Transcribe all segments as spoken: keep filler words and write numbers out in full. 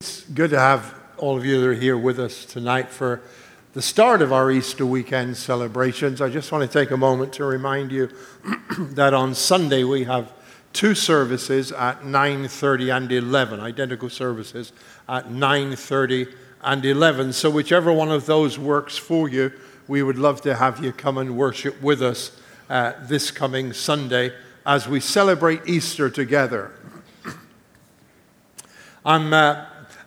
It's good to have all of you that are here with us tonight for the start of our Easter weekend celebrations. I just want to take a moment to remind you that on Sunday we have two services at nine thirty and eleven, identical services at nine thirty and eleven. So whichever one of those works for you, we would love to have you come and worship with us uh, this coming Sunday as we celebrate Easter together. I'm... Uh,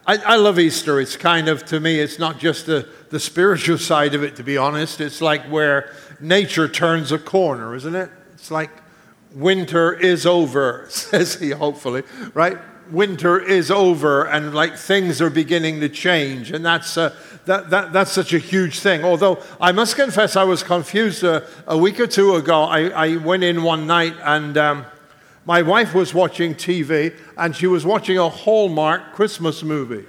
I, I love Easter. It's kind of, to me, it's not just the, the spiritual side of it, to be honest. It's like where nature turns a corner, isn't it? It's like winter is over, says he, hopefully, right? Winter is over, and like things are beginning to change, and that's uh, that, that that's such a huge thing. Although I must confess, I was confused uh, a week or two ago. I, I went in one night and... Um, My wife was watching T V, and she was watching a Hallmark Christmas movie.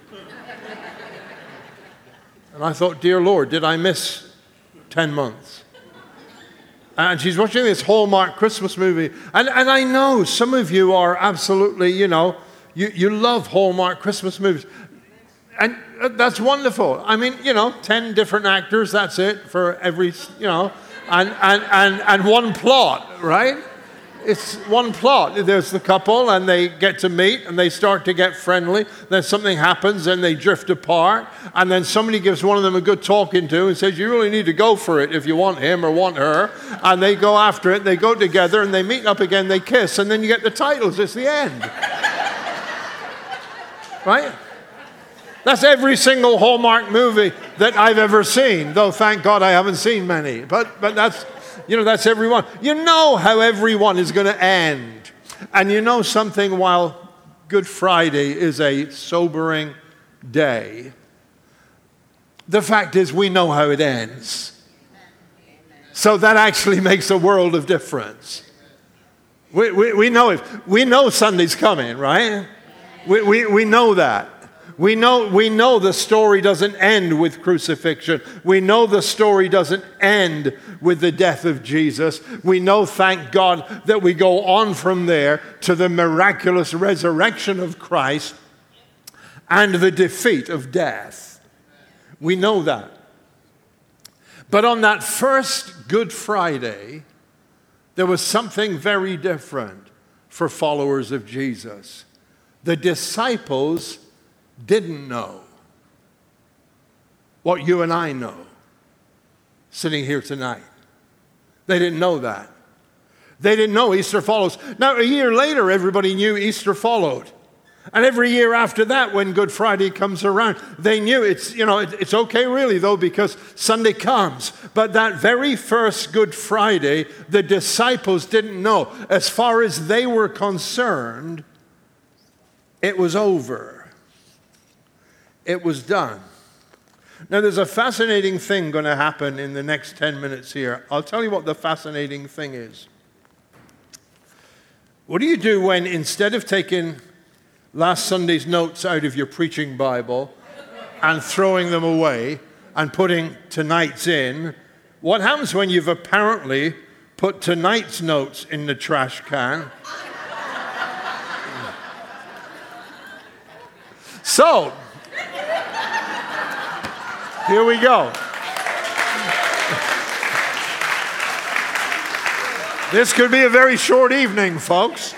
And I thought, dear Lord, did I miss ten months? And she's watching this Hallmark Christmas movie. And, and I know some of you are absolutely, you know, you, you love Hallmark Christmas movies. And that's wonderful. I mean, you know, ten different actors, that's it for every, you know, and, and, and, and one plot, right? It's one plot. There's the couple, and they get to meet, and they start to get friendly. Then something happens, and they drift apart. And then somebody gives one of them a good talking to and says, you really need to go for it if you want him or want her. And they go after it. They go together, and they meet up again. They kiss, and then you get the titles. It's the end. Right? That's every single Hallmark movie that I've ever seen, though thank God I haven't seen many. But but that's... You know, that's everyone. You know how everyone is going to end. And you know something, while Good Friday is a sobering day, the fact is we know how it ends. So that actually makes a world of difference. We, we, we know it. We know Sunday's coming, right? We, we, we know that. We know, we know the story doesn't end with crucifixion. We know the story doesn't end with the death of Jesus. We know, thank God, that we go on from there to the miraculous resurrection of Christ and the defeat of death. We know that. But on that first Good Friday, there was something very different for followers of Jesus. The disciples didn't know what you and I know sitting here tonight. They didn't know that. They didn't know Easter follows. Now, a year later, everybody knew Easter followed. And every year after that, when Good Friday comes around, they knew it's, you know, it's okay really though, because Sunday comes. But that very first Good Friday, the disciples didn't know. As far as they were concerned, it was over. It was done. Now, there's a fascinating thing going to happen in the next ten minutes here. I'll tell you what the fascinating thing is. What do you do when, instead of taking last Sunday's notes out of your preaching Bible and throwing them away and putting tonight's in, what happens when you've apparently put tonight's notes in the trash can? So... here we go. This could be a very short evening, folks.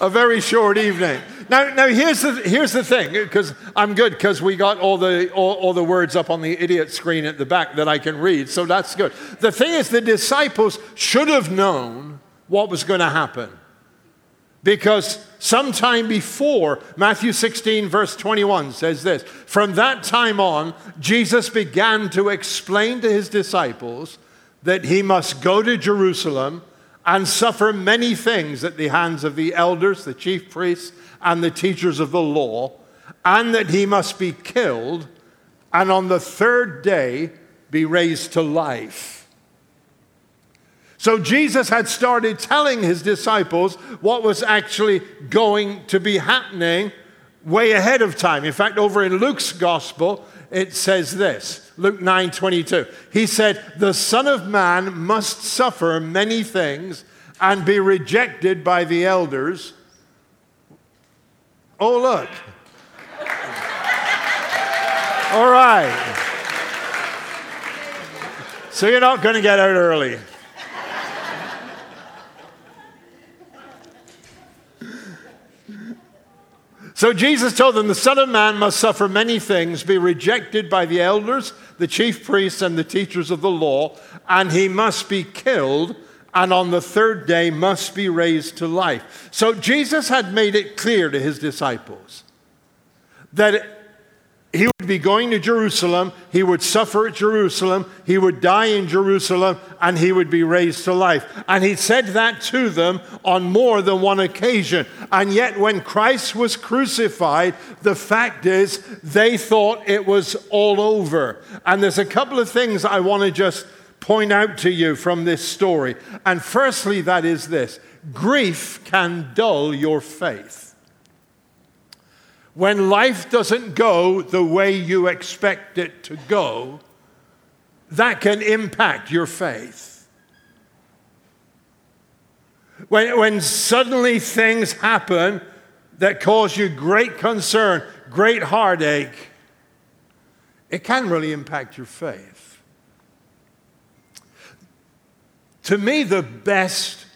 A very short evening. Now, now here's the here's the thing, because I'm good, because we got all the all, all the words up on the idiot screen at the back that I can read, so that's good. The thing is, the disciples should have known what was going to happen, because sometime before, Matthew sixteen, verse twenty-one says this, from that time on, Jesus began to explain to his disciples that he must go to Jerusalem and suffer many things at the hands of the elders, the chief priests, and the teachers of the law, and that he must be killed, and on the third day be raised to life. So Jesus had started telling his disciples what was actually going to be happening way ahead of time. In fact, over in Luke's gospel, it says this, Luke nine twenty-two. He said, the Son of Man must suffer many things and be rejected by the elders. Oh, look, right. So you're not going to get out early. So Jesus told them, the Son of Man must suffer many things, be rejected by the elders, the chief priests, and the teachers of the law, and he must be killed, and on the third day must be raised to life. So Jesus had made it clear to his disciples that he would be going to Jerusalem, he would suffer at Jerusalem, he would die in Jerusalem, and he would be raised to life. And he said that to them on more than one occasion. And yet when Christ was crucified, the fact is they thought it was all over. And there's a couple of things I want to just point out to you from this story. And firstly, that is this: grief can dull your faith. When life doesn't go the way you expect it to go, that can impact your faith. When, when suddenly things happen that cause you great concern, great heartache, it can really impact your faith. To me, the best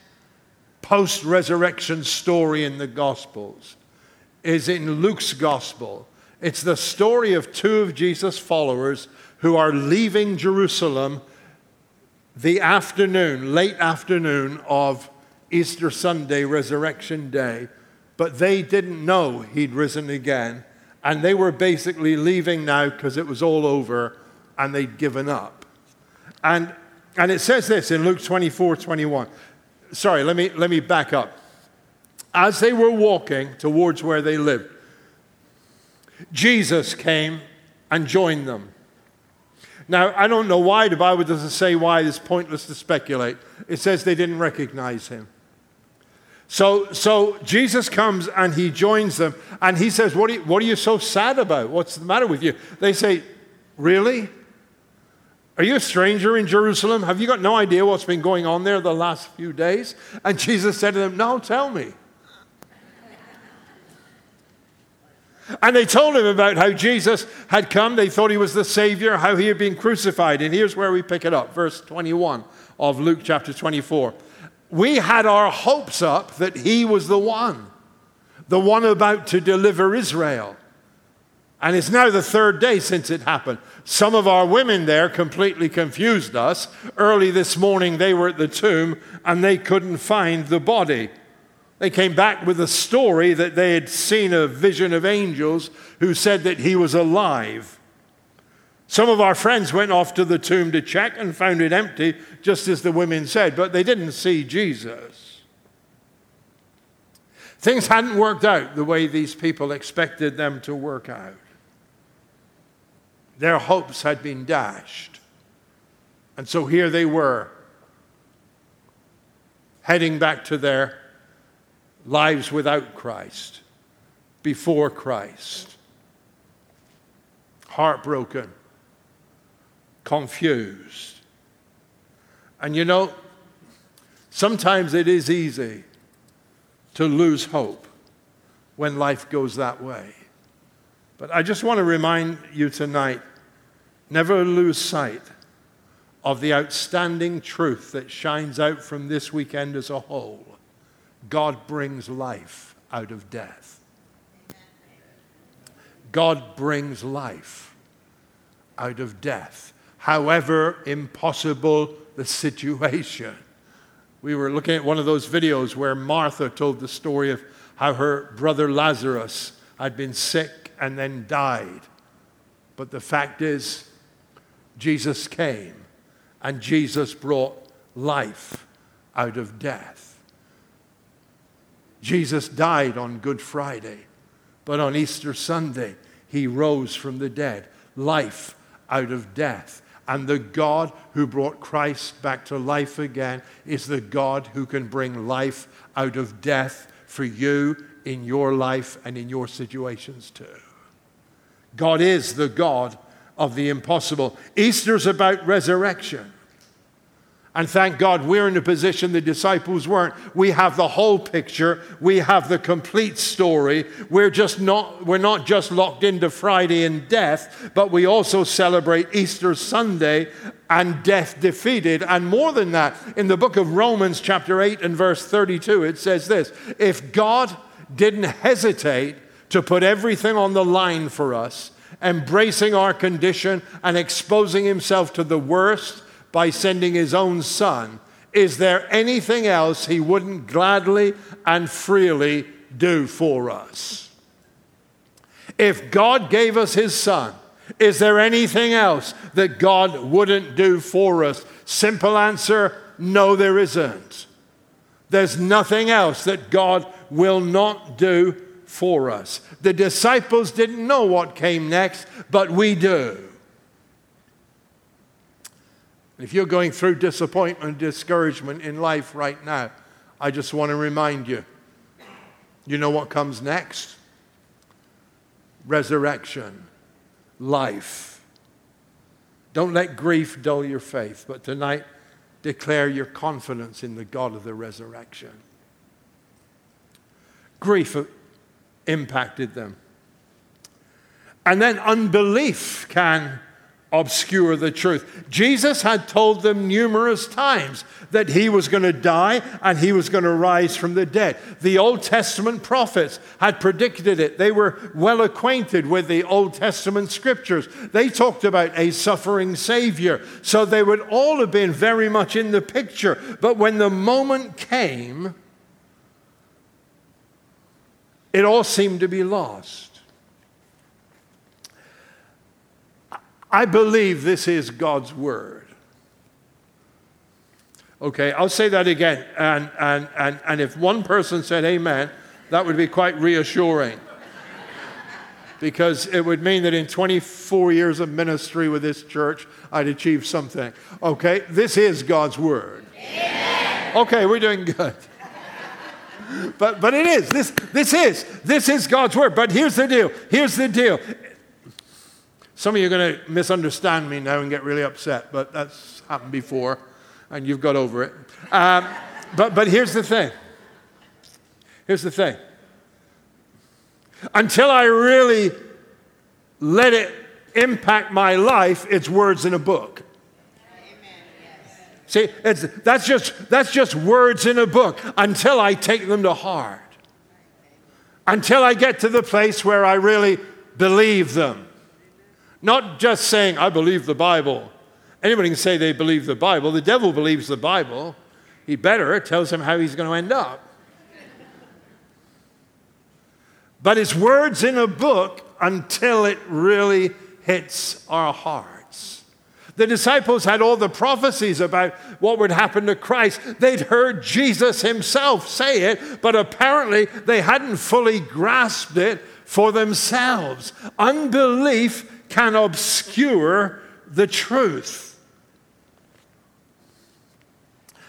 post-resurrection story in the Gospels is in Luke's gospel. It's the story of two of Jesus' followers who are leaving Jerusalem the afternoon, late afternoon of Easter Sunday, Resurrection Day, but they didn't know he'd risen again, and they were basically leaving now because it was all over and they'd given up. And and it says this in Luke twenty-four twenty-one. Sorry, let me let me back up. As they were walking towards where they lived, Jesus came and joined them. Now, I don't know why. The Bible doesn't say why. It's pointless to speculate. It says they didn't recognize him. So, so Jesus comes and he joins them. And he says, what are you, what are you so sad about? What's the matter with you? They say, really? Are you a stranger in Jerusalem? Have you got no idea what's been going on there the last few days? And Jesus said to them, no, tell me. And they told him about how Jesus had come. They thought he was the Savior, how he had been crucified. And here's where we pick it up. Verse twenty-one of Luke chapter twenty-four. We had our hopes up that he was the one, the one about to deliver Israel. And it's now the third day since it happened. Some of our women there completely confused us. Early this morning, they were at the tomb and they couldn't find the body. They came back with a story that they had seen a vision of angels who said that he was alive. Some of our friends went off to the tomb to check and found it empty, just as the women said, but they didn't see Jesus. Things hadn't worked out the way these people expected them to work out. Their hopes had been dashed. And so here they were, heading back to their lives without Christ, before Christ, heartbroken, confused. And you know, sometimes it is easy to lose hope when life goes that way. But I just want to remind you tonight, never lose sight of the outstanding truth that shines out from this weekend as a whole. God brings life out of death. God brings life out of death, however impossible the situation. We were looking at one of those videos where Martha told the story of how her brother Lazarus had been sick and then died. But the fact is, Jesus came and Jesus brought life out of death. Jesus died on Good Friday, but on Easter Sunday, he rose from the dead, life out of death. And the God who brought Christ back to life again is the God who can bring life out of death for you in your life and in your situations too. God is the God of the impossible. Easter's about resurrection. And thank God we're in a position the disciples weren't. We have the whole picture. We have the complete story. We're just not, we're not just locked into Friday and death, but we also celebrate Easter Sunday and death defeated. And more than that, in the book of Romans chapter eight and verse thirty-two, it says this: if God didn't hesitate to put everything on the line for us, embracing our condition and exposing himself to the worst, by sending his own son, is there anything else he wouldn't gladly and freely do for us? If God gave us his son, is there anything else that God wouldn't do for us? Simple answer, no, there isn't. There's nothing else that God will not do for us. The disciples didn't know what came next, but we do. If you're going through disappointment and discouragement in life right now, I just want to remind you, you know what comes next? Resurrection, life. Don't let grief dull your faith, but tonight declare your confidence in the God of the resurrection. Grief impacted them. And then unbelief can obscure the truth. Jesus had told them numerous times that he was going to die and he was going to rise from the dead. The Old Testament prophets had predicted it. They were well acquainted with the Old Testament scriptures. They talked about a suffering Savior. So they would all have been very much in the picture. But when the moment came, it all seemed to be lost. I believe this is God's word. Okay, I'll say that again. And, and, and, and if one person said amen, that would be quite reassuring. Because it would mean that in twenty-four years of ministry with this church, I'd achieved something. Okay, this is God's word. Amen. Okay, we're doing good. But, but it is. This, this is. This is God's word. But here's the deal. Here's the deal. Some of you are going to misunderstand me now and get really upset, but that's happened before, and you've got over it. Um, but, but here's the thing. Here's the thing. Until I really let it impact my life, it's words in a book. See, it's, that's just, that's just words in a book until I take them to heart, until I get to the place where I really believe them. Not just saying, I believe the Bible. Anybody can say they believe the Bible. The devil believes the Bible. He better. It tells him how he's going to end up. But it's words in a book until it really hits our hearts. The disciples had all the prophecies about what would happen to Christ. They'd heard Jesus himself say it, but apparently they hadn't fully grasped it for themselves. Unbelief can obscure the truth.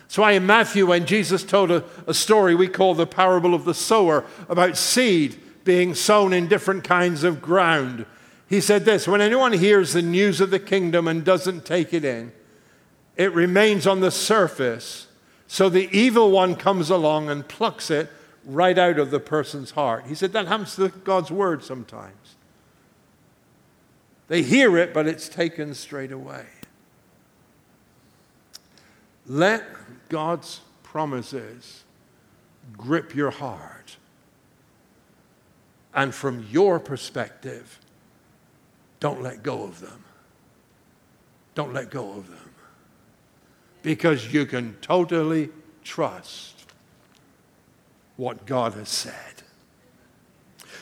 That's why in Matthew, when Jesus told a, a story we call the parable of the sower about seed being sown in different kinds of ground, he said this: when anyone hears the news of the kingdom and doesn't take it in, it remains on the surface, so the evil one comes along and plucks it right out of the person's heart. He said that happens to God's word sometimes. They hear it, but it's taken straight away. Let God's promises grip your heart. And from your perspective, don't let go of them. Don't let go of them. Because you can totally trust what God has said.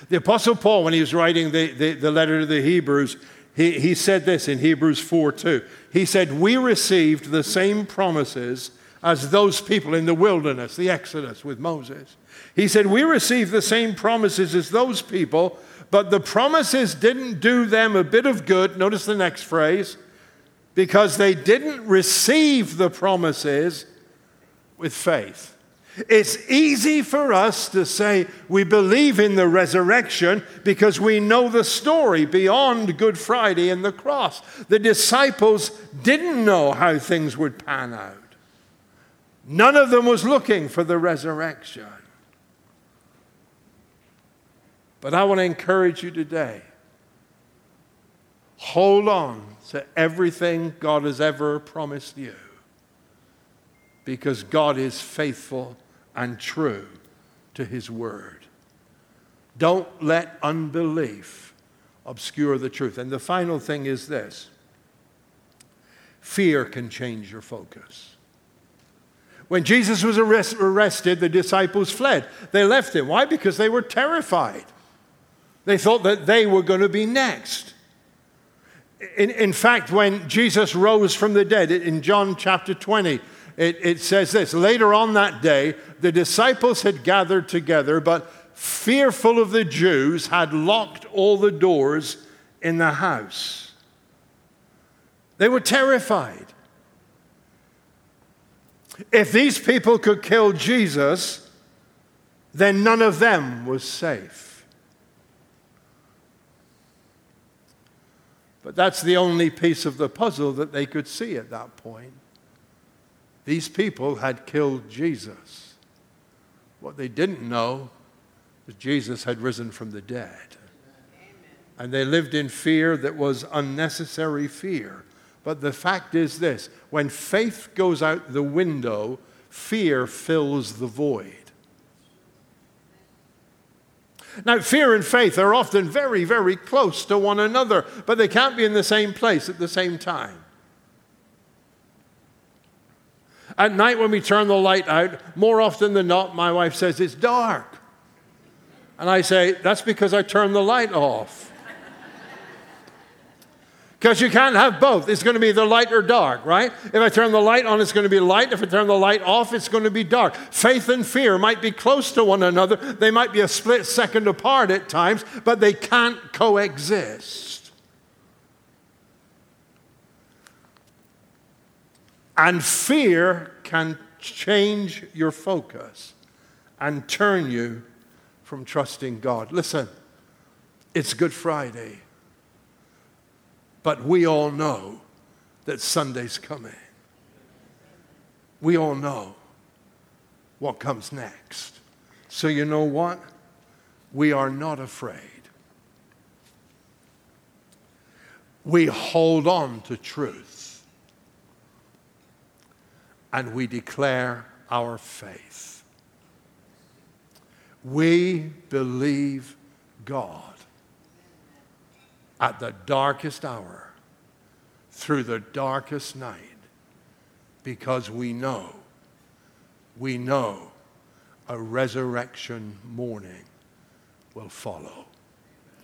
The Apostle Paul, when he was writing the, the, the letter to the Hebrews, He, he said this in Hebrews four two. He said, we received the same promises as those people in the wilderness, the Exodus with Moses. He said, we received the same promises as those people, but the promises didn't do them a bit of good. Notice the next phrase. Because they didn't receive the promises with faith. It's easy for us to say we believe in the resurrection because we know the story beyond Good Friday and the cross. The disciples didn't know how things would pan out. None of them was looking for the resurrection. But I want to encourage you today. Hold on to everything God has ever promised you, because God is faithful and true to His word. Don't let unbelief obscure the truth. And the final thing is this. Fear can change your focus. When Jesus was arrest, arrested, the disciples fled. They left him. Why? Because they were terrified. They thought that they were going to be next. In, in fact, when Jesus rose from the dead, in John chapter twenty, it, it says this, later on that day, the disciples had gathered together, but fearful of the Jews, had locked all the doors in the house. They were terrified. If these people could kill Jesus, then none of them was safe. But that's the only piece of the puzzle that they could see at that point. These people had killed Jesus. What they didn't know was Jesus had risen from the dead. Amen. And they lived in fear that was unnecessary fear. But the fact is this, when faith goes out the window, fear fills the void. Now, fear and faith are often very, very close to one another, but they can't be in the same place at the same time. At night when we turn the light out, more often than not, my wife says, it's dark. And I say, that's because I turned the light off. Because you can't have both. It's going to be either light or dark, right? If I turn the light on, it's going to be light. If I turn the light off, it's going to be dark. Faith and fear might be close to one another. They might be a split second apart at times, but they can't coexist. And fear can change your focus and turn you from trusting God. Listen, it's Good Friday, but we all know that Sunday's coming. We all know what comes next. So you know what? We are not afraid. We hold on to truth, and we declare our faith. We believe God at the darkest hour, through the darkest night, because we know, we know a resurrection morning will follow.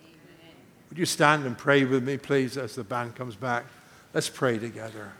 Amen. Would you stand and pray with me, please, as the band comes back? Let's pray together.